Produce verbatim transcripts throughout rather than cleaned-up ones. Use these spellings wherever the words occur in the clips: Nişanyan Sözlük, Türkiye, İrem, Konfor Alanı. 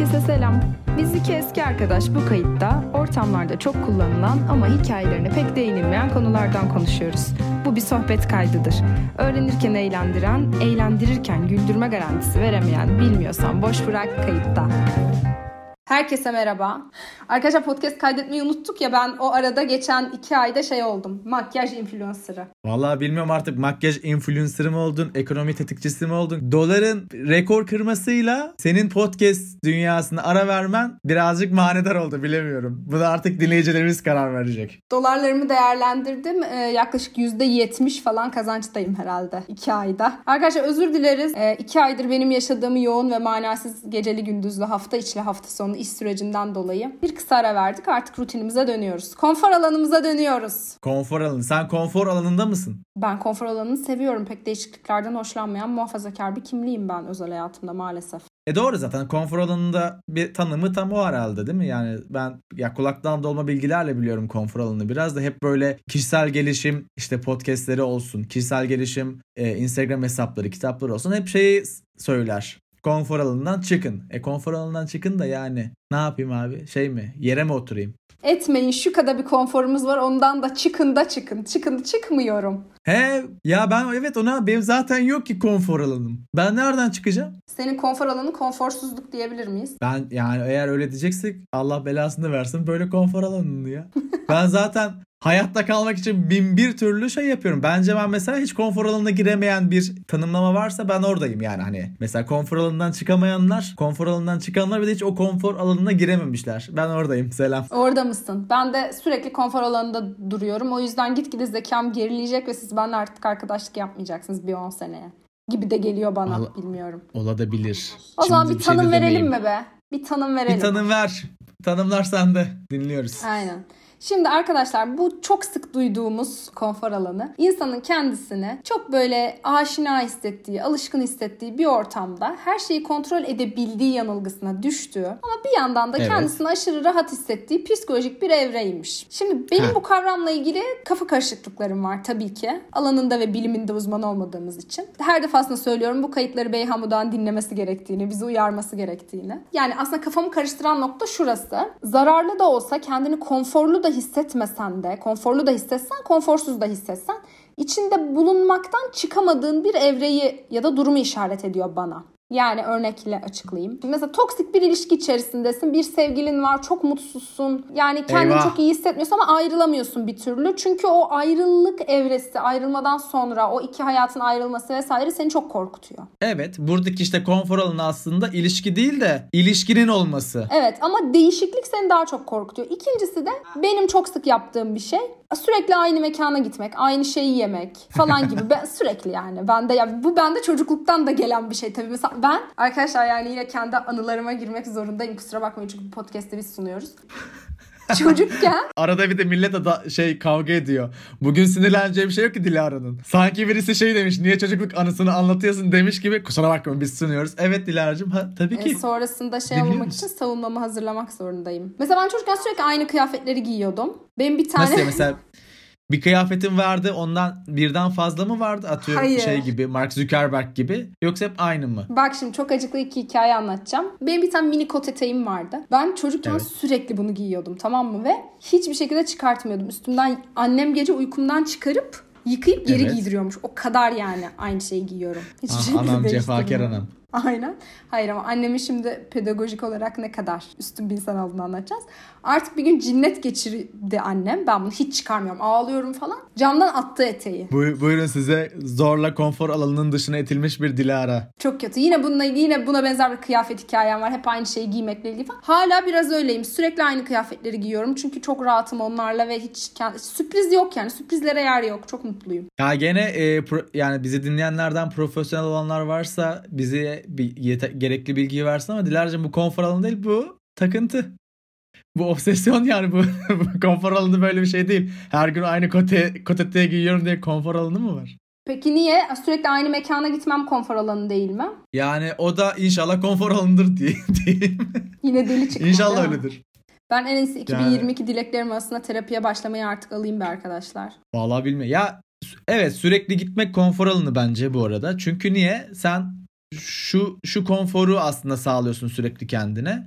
Herkese selam. Biz iki eski arkadaş bu kayıtta ortamlarda çok kullanılan ama hikayelerine pek değinilmeyen konulardan konuşuyoruz. Bu bir sohbet kaydıdır. Öğrenirken eğlendiren, eğlendirirken güldürme garantisi veremeyen, bilmiyorsan boş bırak kayıtta. Herkese merhaba. Arkadaşlar podcast kaydetmeyi unuttuk ya, ben o arada geçen iki ayda şey oldum. Makyaj influencer'ı. Vallahi bilmiyorum artık, makyaj influencer'ı mı oldun? Ekonomi tetikçisi mi oldun? Doların rekor kırmasıyla senin podcast dünyasını ara vermen birazcık manidar oldu, bilemiyorum. Bunu artık dinleyicilerimiz karar verecek. Dolarlarımı değerlendirdim. Ee, yaklaşık yüzde yetmiş falan kazançtayım herhalde iki ayda. Arkadaşlar özür dileriz. Ee, iki aydır benim yaşadığım yoğun ve manasız geceli gündüzlü hafta içli hafta sonu iş sürecinden dolayı bir kısa ara verdik. Artık rutinimize dönüyoruz. Konfor alanımıza dönüyoruz. Konfor alanı. Sen konfor alanında mısın? Ben konfor alanını seviyorum. Pek değişikliklerden hoşlanmayan muhafazakar bir kimliğim ben özel hayatımda maalesef. E doğru, zaten konfor alanında bir tanımı tam o herhalde, değil mi? Yani ben ya kulaktan dolma bilgilerle biliyorum konfor alanını. Biraz da hep böyle kişisel gelişim, işte podcastleri olsun, kişisel gelişim, e, Instagram hesapları, kitapları olsun, hep şeyi söyler. Konfor alanından çıkın. E konfor alanından çıkın da yani ne yapayım abi? Şey mi? Yere mi oturayım? Etmeyin, şu kadar bir konforumuz var, ondan da çıkın da çıkın. Çıkın çıkmıyorum. He ya ben evet ona benim zaten yok ki konfor alanım. Ben nereden çıkacağım? Senin konfor alanı konforsuzluk diyebilir miyiz? Ben yani eğer öyle diyeceksek Allah belasını versin böyle konfor alanını ya. Ben zaten hayatta kalmak için bin bir türlü şey yapıyorum. Bence ben mesela hiç konfor alanına giremeyen bir tanımlama varsa ben oradayım yani hani. Mesela konfor alanından çıkamayanlar, konfor alanından çıkanlar ve de hiç o konfor alanına girememişler. Ben oradayım, selam. Orada mısın? Ben de sürekli konfor alanında duruyorum. O yüzden gitgide zekam gerileyecek ve siz benimle artık arkadaşlık yapmayacaksınız bir on seneye. Gibi de geliyor bana, Ola, bilmiyorum. Ola da bilir. O zaman bir, bir tanım şey verelim demeyeyim. mi be? Bir tanım verelim. Bir tanım ver. Tanımlar sende. Dinliyoruz. Aynen. Şimdi arkadaşlar bu çok sık duyduğumuz konfor alanı, insanın kendisini çok böyle aşina hissettiği, alışkın hissettiği bir ortamda her şeyi kontrol edebildiği yanılgısına düştüğü ama bir yandan da evet. kendisini aşırı rahat hissettiği psikolojik bir evreymiş. Şimdi benim ha. bu kavramla ilgili kafa karışıklıklarım var tabii ki. Alanında ve biliminde uzman olmadığımız için. Her defasında söylüyorum bu kayıtları Beyhamu'dan dinlemesi gerektiğini, bizi uyarması gerektiğini. Yani aslında kafamı karıştıran nokta şurası. Zararlı da olsa kendini konforlu da hissetmesen de, konforlu da hissetsen, konforsuz da hissetsen, içinde bulunmaktan çıkamadığın bir evreyi ya da durumu işaret ediyor bana. Yani örnekle açıklayayım. Mesela toksik bir ilişki içerisindesin. Bir sevgilin var. Çok mutsuzsun. Yani kendini Eyvah. çok iyi hissetmiyorsun ama ayrılamıyorsun bir türlü. Çünkü o ayrılık evresi, ayrılmadan sonra o iki hayatın ayrılması vesaire seni çok korkutuyor. Evet. Buradaki işte konfor alanı aslında ilişki değil de ilişkinin olması. Evet ama değişiklik seni daha çok korkutuyor. İkincisi de benim çok sık yaptığım bir şey. Sürekli aynı mekana gitmek, aynı şeyi yemek falan gibi. Ben, sürekli yani. Ben de, ya, bu bende çocukluktan da gelen bir şey tabii. Mesela ben arkadaşlar yani yine kendi anılarıma girmek zorundayım. Kusura bakmayın çünkü podcast'te biz sunuyoruz. Çocukken. Arada bir de millet de şey kavga ediyor. Bugün sinirleneceği bir şey yok ki Dilara'nın. Sanki birisi şey demiş, niye çocukluk anısını anlatıyorsun demiş gibi. Kusura bakma biz sunuyoruz. Evet Dilara'cığım ha, tabii ki. E, sonrasında şey Dinliyor olmak musun? için savunmamı hazırlamak zorundayım. Mesela ben çocukken sürekli aynı kıyafetleri giyiyordum. Benim bir tane... Nasıl ya mesela... Bir kıyafetim vardı, ondan birden fazla mı vardı? Atıyorum Hayır. şey gibi, Mark Zuckerberg gibi. Yoksa hep aynı mı? Bak şimdi çok acıklı iki hikaye anlatacağım. Benim bir tane mini kot eteğim vardı. Ben çocukken evet. sürekli bunu giyiyordum, tamam mı? Ve hiçbir şekilde çıkartmıyordum. Üstümden annem gece uykumdan çıkarıp yıkayıp geri evet. giydiriyormuş. O kadar yani aynı şeyi giyiyorum. Hiçbir ah, şekilde anam cefakar anam. Aynen. Hayır ama annemin şimdi pedagojik olarak ne kadar üstün bir insan olduğunu anlatacağız. Artık bir gün cinnet geçirdi annem. Ben bunu hiç çıkarmıyorum. Ağlıyorum falan. Camdan attı eteği. Buy- buyurun size zorla konfor alanının dışına itilmiş bir Dilara. Çok kötü. Yine bununla yine buna benzer bir kıyafet hikayem var. Hep aynı şeyi giymekle ilgili falan. Hala biraz öyleyim. Sürekli aynı kıyafetleri giyiyorum. Çünkü çok rahatım onlarla ve hiç kend- sürpriz yok yani. Sürprizlere yer yok. Çok mutluyum. Ya gene e, pro- yani bizi dinleyenlerden profesyonel olanlar varsa bizi Bir yete- gerekli bilgiyi versin ama Dilara'cığım bu konfor alanı değil, bu takıntı. Bu obsesyon yani bu, bu konfor alanı böyle bir şey değil. Her gün aynı kote, kotete giyiyorum diye konfor alanı mı var? Peki niye? Sürekli aynı mekana gitmem konfor alanı değil mi? Yani o da inşallah konfor alanıdır diye, diyeyim. Yine deli çıkmadı. İnşallah öyledir. Ben en iyisi iki bin yirmi iki yani... dileklerim arasında terapiye başlamayı artık alayım be arkadaşlar. Vallahi bilmiyorum. Ya evet sürekli gitmek konfor alanı bence bu arada. Çünkü niye? Sen şu şu konforu aslında sağlıyorsun sürekli kendine.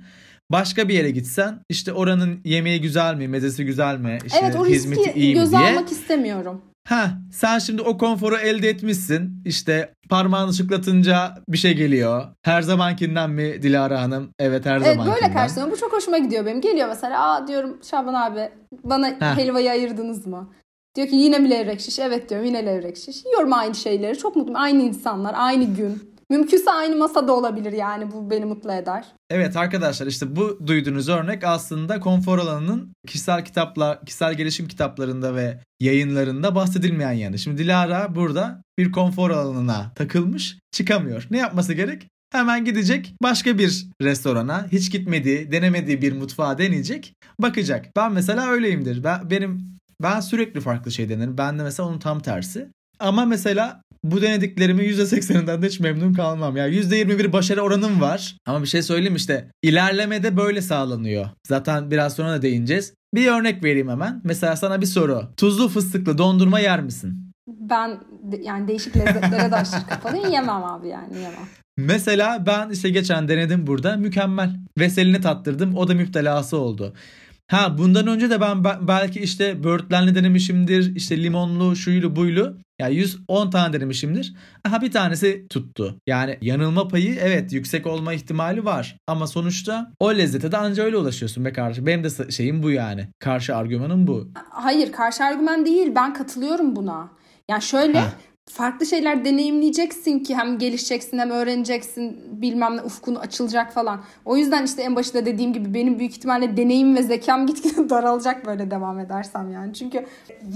Başka bir yere gitsen işte oranın yemeği güzel mi, mezesi güzel mi, işte evet, o hizmeti iyi mi göze diye almak istemiyorum. Ha, sen şimdi o konforu elde etmişsin. İşte parmağını şıklatınca bir şey geliyor. Her zamankinden mi Dilara Hanım? Evet, her evet, zamankinden. Böyle karşılıyor. Bu çok hoşuma gidiyor benim. Geliyor mesela, aa diyorum Şaban abi bana ha. helvayı ayırdınız mı? Diyor ki yine mi levrek şiş? Evet diyorum, yine levrek şiş. Yiyorum aynı şeyleri. Çok mutluyum. Aynı insanlar, aynı gün. Mümkünse aynı masada olabilir yani, bu beni mutlu eder. Evet arkadaşlar, işte bu duyduğunuz örnek aslında konfor alanının kişisel kitaplar, kişisel gelişim kitaplarında ve yayınlarında bahsedilmeyen yanı. Şimdi Dilara burada bir konfor alanına takılmış, çıkamıyor. Ne yapması gerek? Hemen gidecek başka bir restorana, hiç gitmediği, denemediği bir mutfağa deneyecek, bakacak. Ben mesela öyleyimdir. Ben benim ben sürekli farklı şey denerim. Ben de mesela onun tam tersi. Ama mesela bu denediklerimi yüzde sekseninden de hiç memnun kalmam. Yani yüzde yirmi bir başarı oranım var. Ama bir şey söyleyeyim, işte ilerlemede böyle sağlanıyor. Zaten biraz sonra da değineceğiz. Bir örnek vereyim hemen. Mesela sana bir soru. Tuzlu fıstıklı dondurma yer misin? Ben yani değişik lezzetlere de aşırı kapalıyım. Yemem abi yani, yemem. Mesela ben işte geçen denedim burada. Mükemmel. Veseline tattırdım. O da müptelası oldu. Ha, bundan önce de ben belki işte böğürtlenli denemişimdir, işte limonlu, şuylu, buylu. Yani yüz on tane denemişimdir. Aha, bir tanesi tuttu. Yani yanılma payı evet yüksek olma ihtimali var. Ama sonuçta o lezzete de anca öyle ulaşıyorsun be kardeşim. Benim de şeyim bu yani. Karşı argümanım bu. Hayır, karşı argüman değil. Ben katılıyorum buna. Yani şöyle... Ha. Farklı şeyler deneyimleyeceksin ki hem gelişeceksin hem öğreneceksin, bilmem ne, ufkun açılacak falan. O yüzden işte en başında dediğim gibi benim büyük ihtimalle deneyim ve zekam gitgide daralacak böyle devam edersem yani. Çünkü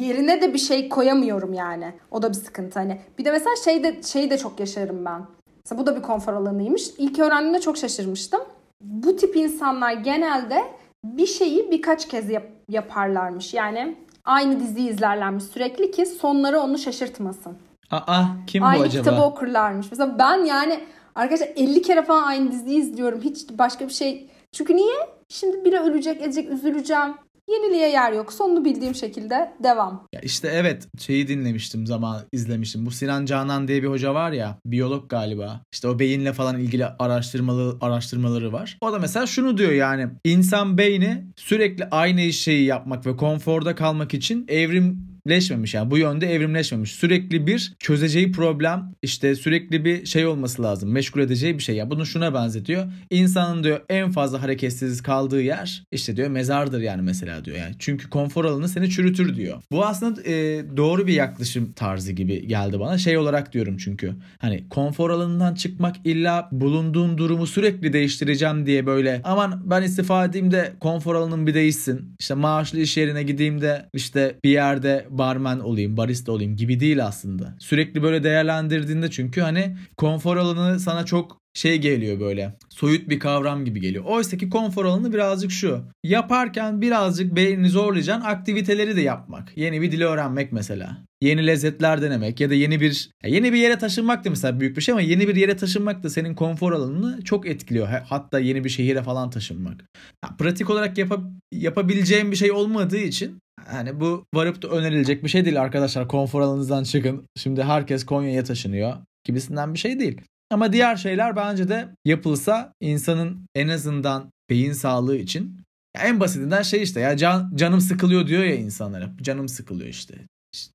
yerine de bir şey koyamıyorum yani. O da bir sıkıntı hani. Bir de mesela şey de, şey de çok yaşarım ben. Mesela bu da bir konfor alanıymış. İlk öğrendiğimde çok şaşırmıştım. Bu tip insanlar genelde bir şeyi birkaç kez yap- yaparlarmış. Yani aynı diziyi izlerlermiş sürekli ki sonları onu şaşırtmasın. Aa, kim bu acaba? Aynı kitabı okurlarmış. Mesela ben yani arkadaşlar elli kere falan aynı diziyi izliyorum. Hiç başka bir şey. Çünkü niye? Şimdi biri ölecek, edecek, üzüleceğim. Yeniliğe yer yok. Sonunu bildiğim şekilde devam. Ya işte evet, şeyi dinlemiştim zaman izlemiştim. Bu Sinan Canan diye bir hoca var ya, biyolog galiba. İşte o beyinle falan ilgili araştırmalı araştırmaları var. O da mesela şunu diyor yani, insan beyni sürekli aynı şeyi yapmak ve konforda kalmak için evrim leşmemiş yani, bu yönde evrimleşmemiş. Sürekli bir çözeceği problem, işte sürekli bir şey olması lazım, meşgul edeceği bir şey. Ya bunu şuna benzetiyor. İnsanın diyor en fazla hareketsiz kaldığı yer işte diyor mezardır yani mesela diyor yani. Çünkü konfor alanı seni çürütür diyor. Bu aslında e, doğru bir yaklaşım tarzı gibi geldi bana. Şey olarak diyorum çünkü. Hani konfor alanından çıkmak, illa bulunduğum durumu sürekli değiştireceğim diye böyle aman ben istifa edeyim de konfor alanım bir değişsin. İşte maaşlı iş yerine gideyim de işte bir yerde barman olayım, barista olayım gibi değil aslında. Sürekli böyle değerlendirdiğinde, çünkü hani konfor alanı sana çok şey geliyor, böyle soyut bir kavram gibi geliyor. Oysa ki konfor alanı birazcık şu. Yaparken birazcık beynini zorlayacağın aktiviteleri de yapmak. Yeni bir dil öğrenmek mesela. Yeni lezzetler denemek ya da yeni bir yeni bir yere taşınmak da mesela büyük bir şey, ama yeni bir yere taşınmak da senin konfor alanını çok etkiliyor. Hatta yeni bir şehire falan taşınmak. Ya, pratik olarak yap, yapabileceğin bir şey olmadığı için yani bu varıp da önerilecek bir şey değil arkadaşlar. Konfor alanınızdan çıkın. Şimdi herkes Konya'ya taşınıyor gibisinden bir şey değil. Ama diğer şeyler bence de yapılsa insanın en azından beyin sağlığı için en basitinden şey işte ya can, canım sıkılıyor diyor ya insanlar hep. Canım sıkılıyor işte. işte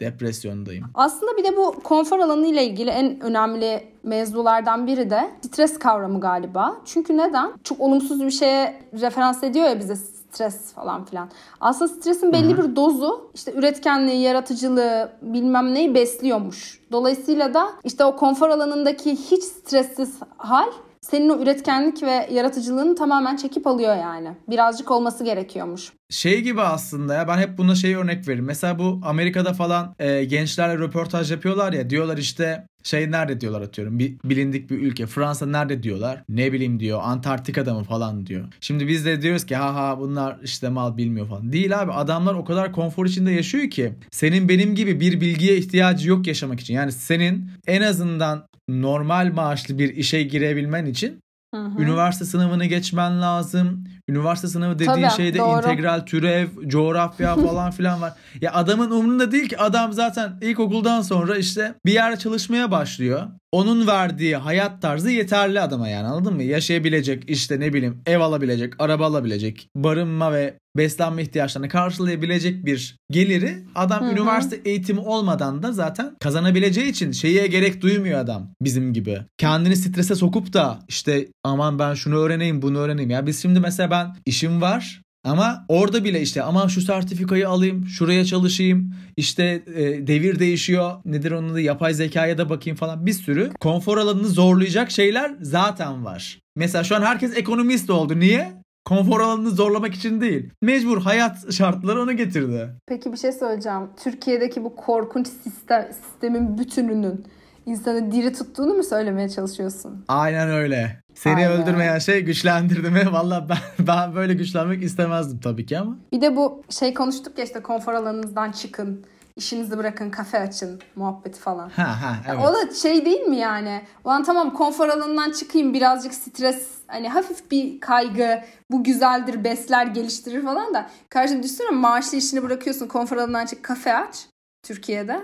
depresyondayım. Aslında bir de bu konfor alanı ile ilgili en önemli mevzulardan biri de stres kavramı galiba. Çünkü neden? Çok olumsuz bir şeye referans ediyor ya bize stres falan filan. Aslında stresin belli Hı-hı. bir dozu işte üretkenliği, yaratıcılığı, bilmem neyi besliyormuş. Dolayısıyla da işte o konfor alanındaki hiç stressiz hal senin o üretkenlik ve yaratıcılığını tamamen çekip alıyor yani. Birazcık olması gerekiyormuş. Şey gibi aslında ya, ben hep buna şey örnek veririm. Mesela bu Amerika'da falan e, gençlerle röportaj yapıyorlar ya, diyorlar işte şey nerede diyorlar, atıyorum bir, bilindik bir ülke Fransa nerede diyorlar, ne bileyim diyor Antarktika'da mı falan diyor. Şimdi biz de diyoruz ki ha ha bunlar işte mal bilmiyor falan. Değil abi, adamlar o kadar konfor içinde yaşıyor ki senin benim gibi bir bilgiye ihtiyacı yok yaşamak için. Yani senin en azından normal maaşlı bir işe girebilmen için hı hı. üniversite sınavını geçmen lazım. Üniversite sınavı dediğin tabii, şeyde doğru. integral, türev, coğrafya falan filan var. Ya adamın umurunda değil ki, adam zaten ilkokuldan sonra işte bir yerde çalışmaya başlıyor. Onun verdiği hayat tarzı yeterli adama yani, anladın mı? Yaşayabilecek, işte ne bileyim ev alabilecek, araba alabilecek, barınma ve beslenme ihtiyaçlarını karşılayabilecek bir geliri adam Hı-hı. üniversite eğitimi olmadan da zaten kazanabileceği için şeye gerek duymuyor adam bizim gibi. Kendini strese sokup da işte aman ben şunu öğreneyim bunu öğreneyim. Ya biz şimdi mesela ben işim var. Ama orada bile işte aman şu sertifikayı alayım, şuraya çalışayım, işte e, devir değişiyor, nedir onun adı, yapay zekaya da bakayım falan, bir sürü konfor alanını zorlayacak şeyler zaten var. Mesela şu an herkes ekonomist oldu. Niye? Konfor alanını zorlamak için değil. Mecbur hayat şartları onu getirdi. Peki bir şey söyleyeceğim. Türkiye'deki bu korkunç sistem, sistemin bütününün insanı diri tuttuğunu mu söylemeye çalışıyorsun? Aynen öyle. Seni Aynen. öldürmeyen şey güçlendirdi mi? Valla ben, ben böyle güçlenmek istemezdim tabii ki ama. Bir de bu şey konuştuk ya, işte konfor alanınızdan çıkın, işinizi bırakın, kafe açın muhabbeti falan. Ha ha evet. O da şey değil mi yani? Ulan tamam konfor alanından çıkayım, birazcık stres, hani hafif bir kaygı, bu güzeldir, besler, geliştirir falan da. Karşına düşsene maaşlı işini bırakıyorsun, konfor alanından çık, kafe aç Türkiye'de.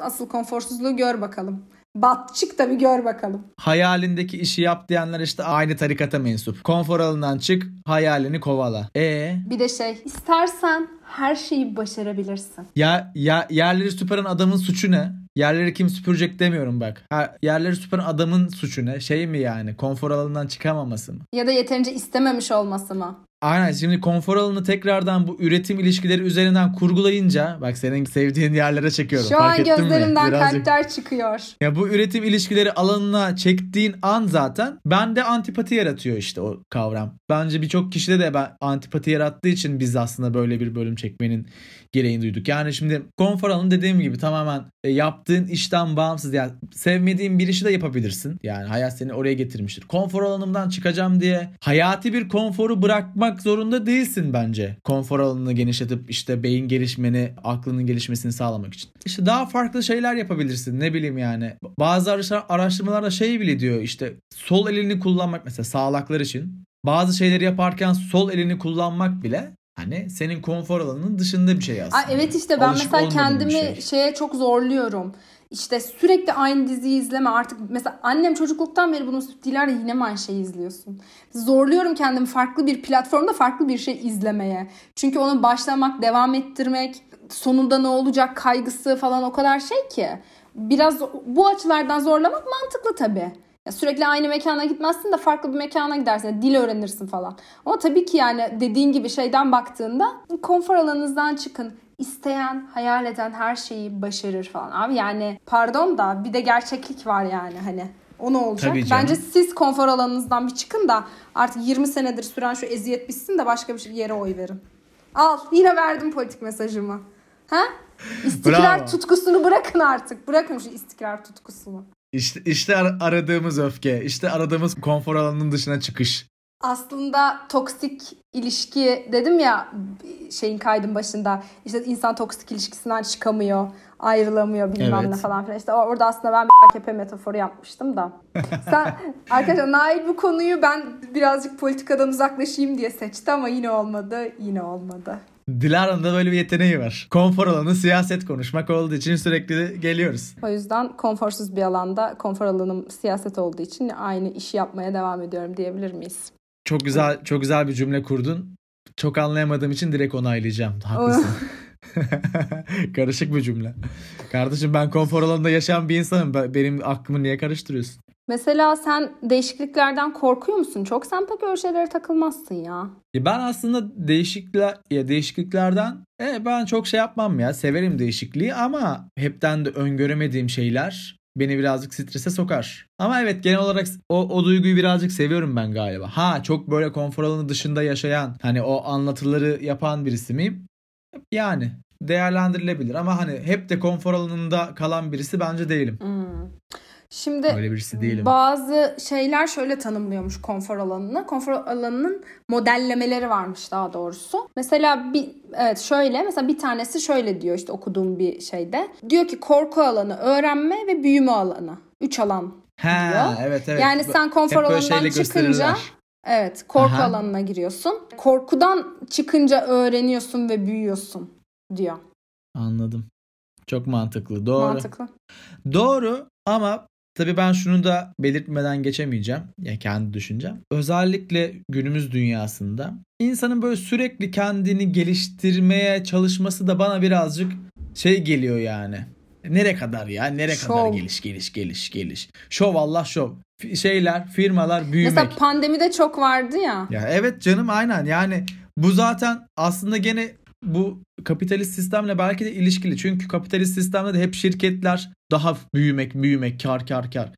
Asıl konforsuzluğu gör bakalım. Bat çık da bir gör bakalım. Hayalindeki işi yap diyenler işte aynı tarikata mensup. Konfor alanından çık, hayalini kovala. Ee. Bir de şey, istersen her şeyi başarabilirsin. Ya, ya yerleri süpüren adamın suçu ne? Yerleri kim süpürecek demiyorum bak. Ha, yerleri süpüren adamın suçu ne? Şey mi yani? Konfor alanından çıkamaması mı? Ya da yeterince istememiş olması mı? Aynen, şimdi konfor alanını tekrardan bu üretim ilişkileri üzerinden kurgulayınca bak senin sevdiğin yerlere çekiyorum. Şu an gözlerimden kalpler çıkıyor. Ya bu üretim ilişkileri alanına çektiğin an zaten bende antipati yaratıyor işte o kavram. Bence birçok kişide de ben antipati yarattığı için biz aslında böyle bir bölüm çekmenin gereğini duyduk. Yani şimdi konfor alanı dediğim gibi tamamen yaptığın işten bağımsız. Yani sevmediğin bir işi de yapabilirsin. Yani hayat seni oraya getirmiştir. Konfor alanımdan çıkacağım diye hayati bir konforu bırakmak zorunda değilsin bence. Konfor alanını genişletip işte beyin gelişmeni, aklının gelişmesini sağlamak için. İşte daha farklı şeyler yapabilirsin. Ne bileyim yani. Bazı araştırmalarda şey bile diyor işte, sol elini kullanmak mesela sağlaklar için. Bazı şeyleri yaparken sol elini kullanmak bile hani senin konfor alanının dışında bir şey aslında. Aa, evet işte ben Alışık mesela kendimi şey. şeye çok zorluyorum. İşte sürekli aynı diziyi izleme artık. Mesela annem çocukluktan beri bunu Dilara yine mi aynı şeyi izliyorsun? Zorluyorum kendimi farklı bir platformda farklı bir şey izlemeye. Çünkü onu başlamak, devam ettirmek, sonunda ne olacak kaygısı falan o kadar şey ki. Biraz bu açılardan zorlamak mantıklı tabii. Ya sürekli aynı mekana gitmezsin de farklı bir mekana gidersin. Dil öğrenirsin falan. Ama tabii ki yani dediğin gibi şeyden baktığında konfor alanınızdan çıkın. İsteyen, hayal eden her şeyi başarır falan. Abi yani pardon da bir de gerçeklik var yani hani. O ne olacak? Bence siz konfor alanınızdan bir çıkın da artık yirmi senedir süren şu eziyet bitsin de başka bir yere oy verin. Al yine verdim politik mesajımı. Ha? İstikrar Bravo. Tutkusunu bırakın artık. Bırakın şu istikrar tutkusunu. İşte, işte aradığımız öfke, işte aradığımız konfor alanının dışına çıkış. Aslında toksik ilişki dedim ya şeyin kaydın başında. İşte insan toksik ilişkisinden çıkamıyor, ayrılamıyor bilmem evet. ne falan filan. İşte orada aslında ben A K P metaforu yapmıştım da. Sen, arkadaşlar Nail bu konuyu ben birazcık politikadan uzaklaşayım diye seçti ama yine olmadı, yine olmadı. Dilara'nın da böyle bir yeteneği var. Konfor alanı siyaset konuşmak olduğu için sürekli geliyoruz. O yüzden konforsuz bir alanda konfor alanım siyaset olduğu için aynı işi yapmaya devam ediyorum diyebilir miyiz? Çok güzel, çok güzel bir cümle kurdun. Çok anlayamadığım için direkt onaylayacağım. Haklısın. Karışık bir cümle. Kardeşim ben konfor alanında yaşayan bir insanım. Benim aklımı niye karıştırıyorsun? Mesela sen değişikliklerden korkuyor musun? Çok sen pek öyle şeylere takılmazsın ya. Ben aslında değişiklikler, ya değişikliklerden e, ben çok şey yapmam ya. Severim değişikliği ama hepten de öngöremediğim şeyler beni birazcık strese sokar. Ama evet genel olarak o, o duyguyu birazcık seviyorum ben galiba. Ha çok böyle konfor alanı dışında yaşayan hani o anlatıları yapan birisi miyim? Yani değerlendirilebilir ama hani hep de konfor alanında kalan birisi bence değilim. Hmm. Şimdi bazı şeyler şöyle tanımlıyormuş konfor alanını. Konfor alanının modellemeleri varmış daha doğrusu. Mesela bir evet şöyle mesela bir tanesi şöyle diyor işte okuduğum bir şeyde. Diyor ki korku alanı, öğrenme ve büyüme alanı. Üç alan He, diyor. Evet, evet. Yani sen konfor Hep alanından çıkınca Evet, korku Aha. alanına giriyorsun. Korkudan çıkınca öğreniyorsun ve büyüyorsun diyor. Anladım. Çok mantıklı. Doğru. Mantıklı. Doğru ama tabii ben şunu da belirtmeden geçemeyeceğim. Ya kendi düşüncem. Özellikle günümüz dünyasında insanın böyle sürekli kendini geliştirmeye çalışması da bana birazcık şey geliyor yani. Nereye kadar ya? Nereye şov. kadar geliş geliş geliş geliş. Şov Allah şov. F- şeyler, firmalar büyümek. Mesela pandemide çok vardı ya. Ya evet canım aynen. Yani bu zaten aslında gene bu kapitalist sistemle belki de ilişkili. Çünkü kapitalist sistemde de hep şirketler daha büyümek, büyümek, kar kar kar.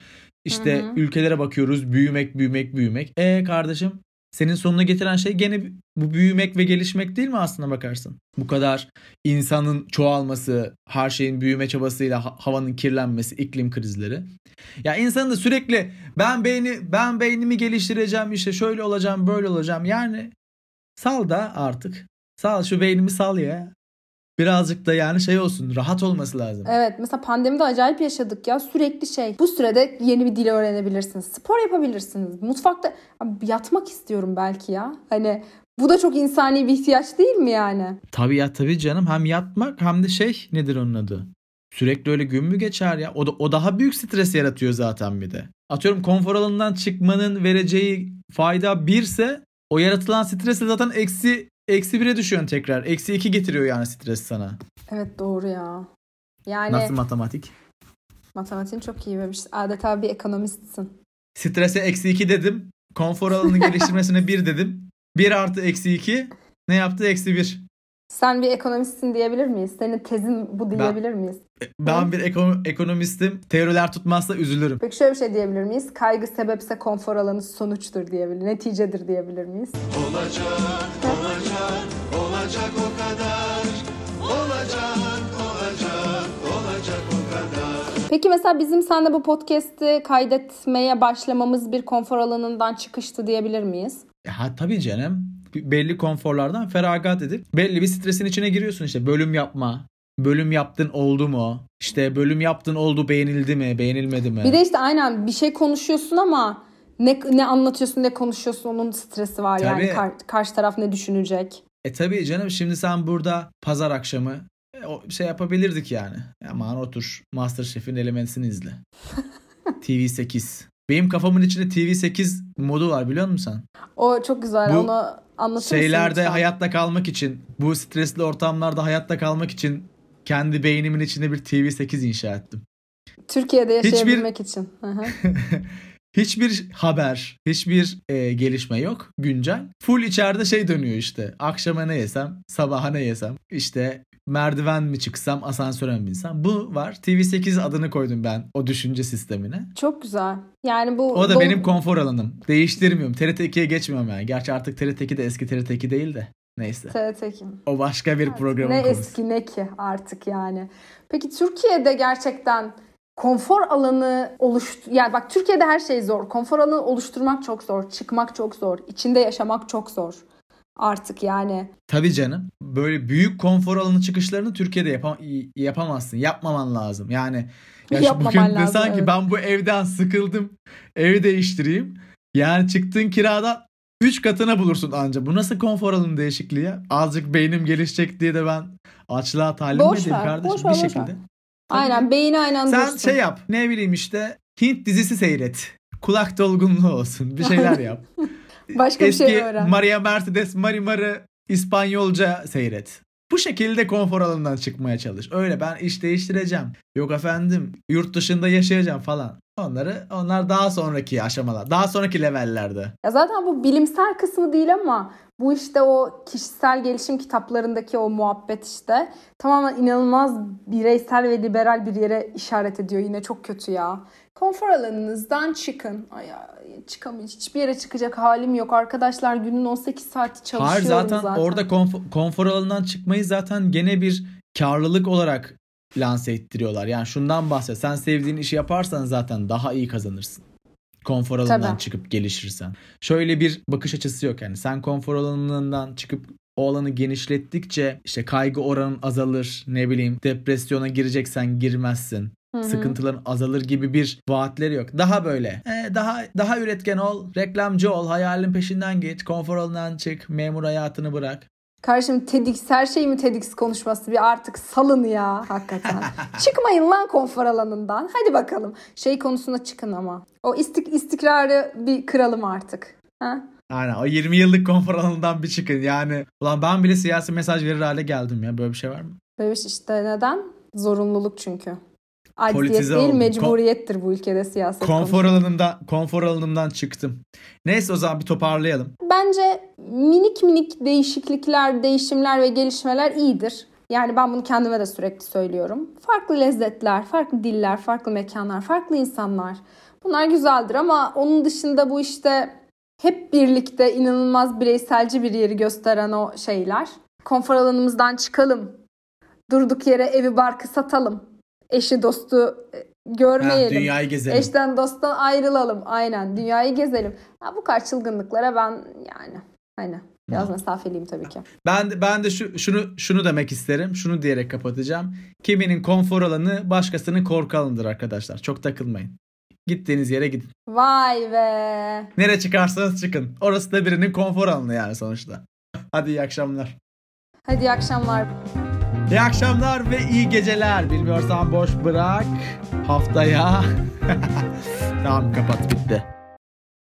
İşte hı hı. ülkelere bakıyoruz. Büyümek, büyümek, büyümek. E kardeşim senin sonuna getiren şey gene bu büyümek ve gelişmek değil mi aslına bakarsın? Bu kadar insanın çoğalması, her şeyin büyüme çabasıyla havanın kirlenmesi, iklim krizleri. Ya insanın da sürekli ben beyni ben beynimi geliştireceğim işte şöyle olacağım, böyle olacağım. Yani sal da artık. Sal şu beynimi sal ya. Birazcık da yani şey olsun, rahat olması lazım. Evet, mesela pandemide acayip yaşadık ya, sürekli şey. Bu sürede yeni bir dil öğrenebilirsiniz. Spor yapabilirsiniz. Mutfakta yatmak istiyorum belki ya. Hani bu da çok insani bir ihtiyaç değil mi yani? Tabii ya tabii canım. Hem yatmak hem de şey nedir onun adı? Sürekli öyle gün mü geçer ya? O da, o daha büyük stres yaratıyor zaten bir de. Atıyorum konfor alanından çıkmanın vereceği fayda bir ise o yaratılan stresle zaten eksi Eksi bire düşüyorsun tekrar. Eksi iki getiriyor yani stres sana. Evet doğru ya. Yani nasıl matematik? Matematiğin çok iyi vermiş. Adeta bir ekonomistsin. Strese eksi iki dedim. Konfor alanının geliştirmesine bir dedim. Bir artı eksi iki. Ne yaptı? Eksi bir. Sen bir ekonomistsin diyebilir miyiz? Senin tezin bu diyebilir ben, miyiz? Ben bir ekon- ekonomistim. Teoriler tutmazsa üzülürüm. Peki şöyle bir şey diyebilir miyiz? Kaygı sebepse konfor alanı sonuçtur diyebilir, neticedir diyebilir miyiz? Olacak, olacak, olacak o kadar. Olacak, olacak, olacak o kadar. Peki mesela bizim seninle bu podcast'i kaydetmeye başlamamız bir konfor alanından çıkıştı diyebilir miyiz? Ha tabii canım. Belli konforlardan feragat edip belli bir stresin içine giriyorsun işte bölüm yapma. Bölüm yaptın oldu mu? İşte bölüm yaptın oldu beğenildi mi? Beğenilmedi mi? Bir de işte aynen bir şey konuşuyorsun ama ne, ne anlatıyorsun ne konuşuyorsun onun stresi var tabii. Yani Kar, karşı taraf ne düşünecek? E tabii canım şimdi sen burada pazar akşamı e, şey yapabilirdik yani. Aman otur MasterChef'in Elements'ini izle. T V sekiz. Benim kafamın içinde T V sekiz modu var biliyor musun sen? O çok güzel. Bu onu anlatır şeylerde mısın? Hayatta kalmak için, bu stresli ortamlarda hayatta kalmak için kendi beynimin içinde bir T V sekiz inşa ettim. Türkiye'de yaşayabilmek hiçbir, için. Hiçbir haber, hiçbir e, gelişme yok güncel. Full içeride şey dönüyor işte. Akşama ne yesem, sabaha ne yesem, işte merdiven mi çıksam, asansöre mi binsem. Bu var. T V sekiz adını koydum ben o düşünce sistemine. Çok güzel. Yani bu o da dom- benim konfor alanım. Değiştirmiyorum. T R T ikiye geçmiyorum yani. Gerçi artık T R T iki de eski T R T iki değil de. Neyse. T R T iki. O başka bir evet, programın ne konusu. Ne eski ne ki artık yani. Peki Türkiye'de gerçekten konfor alanı oluştur... Yani bak Türkiye'de her şey zor. Konfor alanı oluşturmak çok zor. Çıkmak çok zor. İçinde yaşamak çok zor. Artık yani. Tabii canım. Böyle büyük konfor alanı çıkışlarını Türkiye'de yapam yapamazsın. Yapmaman lazım. Yani ya yapmaman bugün lazım, desen evet. Ki ben bu evden sıkıldım. Evi değiştireyim. Yani çıktığın kiradan üç katına bulursun anca. Bu nasıl konfor alanı değişikliği ya? Azıcık beynim gelişecek diye de ben açlığa talim mi edeyim kardeşim? Boş ver, bir şekilde. Ver. Aynen beyni aynı anda sen dursun. Şey yap. Ne bileyim işte Hint dizisi seyret. Kulak dolgunluğu olsun. Bir şeyler yap. Başka eski bir şey öğren. Maria Mercedes Marimar'ı İspanyolca seyret. Bu şekilde konfor alanından çıkmaya çalış. Öyle ben iş değiştireceğim. Yok efendim yurt dışında yaşayacağım falan. Onları onlar daha sonraki aşamalar. Daha sonraki levellerde. Ya zaten bu bilimsel kısmı değil ama bu işte o kişisel gelişim kitaplarındaki o muhabbet işte. Tamamen inanılmaz bireysel ve liberal bir yere işaret ediyor. Yine çok kötü ya. Konfor alanınızdan çıkın. Ay, çıkamayın. Hiçbir yere çıkacak halim yok. Arkadaşlar günün on sekiz saati çalışıyorum. Hayır zaten, zaten. Orada konf- konfor alanından çıkmayı zaten gene bir karlılık olarak lanse ettiriyorlar. Yani şundan bahset. Sen sevdiğin işi yaparsan zaten daha iyi kazanırsın. Konfor alanından tabii. Çıkıp gelişirsen. Şöyle bir bakış açısı yok yani. Sen konfor alanından çıkıp o alanı genişlettikçe işte kaygı oranın azalır. Ne bileyim depresyona gireceksen girmezsin. Hı-hı. Sıkıntıların azalır gibi bir vaatleri yok. Daha böyle e, daha daha üretken ol, reklamcı ol, hayalin peşinden git, konfor alanından çık, memur hayatını bırak. Kardeşim TEDx her şey mi TEDx konuşması? Bir artık salın ya hakikaten. Çıkmayın lan konfor alanından. Hadi bakalım. Şey konusunda çıkın ama. O istik istikrarı bir kıralım artık. Ha? Aynen, o yirmi yıllık konfor alanından bir çıkın. Yani ulan ben bile siyasi mesaj verir hale geldim ya. Böyle bir şey var mı? Böyle işte neden? Zorunluluk çünkü. Acziyet değil, mecburiyettir bu ülkede siyaset. Konfor alanımda, konfor alanımdan çıktım. Neyse, o zaman bir toparlayalım. Bence minik minik değişiklikler, değişimler ve gelişmeler iyidir. Yani ben bunu kendime de sürekli söylüyorum. Farklı lezzetler, farklı diller, farklı mekanlar, farklı insanlar. Bunlar güzeldir ama onun dışında bu işte hep birlikte inanılmaz bireyselci bir yeri gösteren o şeyler. Konfor alanımızdan çıkalım. Durduk yere evi barkı satalım. Eşi dostu görmeyelim. Ha, dünyayı gezelim. Eşten dosttan ayrılalım. Aynen, dünyayı gezelim. Ya bu kadar çılgınlıklara ben yani hani biraz mesafeliyim tabii ki. Ben de, ben de şu şunu şunu demek isterim. Şunu diyerek kapatacağım. Kiminin konfor alanı başkasının korku alanıdır arkadaşlar. Çok takılmayın. Gittiğiniz yere gidin. Vay be. Nereye çıkarsanız çıkın. Orası da birinin konfor alanı yani sonuçta. Hadi iyi akşamlar. Hadi iyi akşamlar. İyi akşamlar ve iyi geceler. Bilmiyorsan boş bırak. Haftaya. Tamam, kapat, bitti.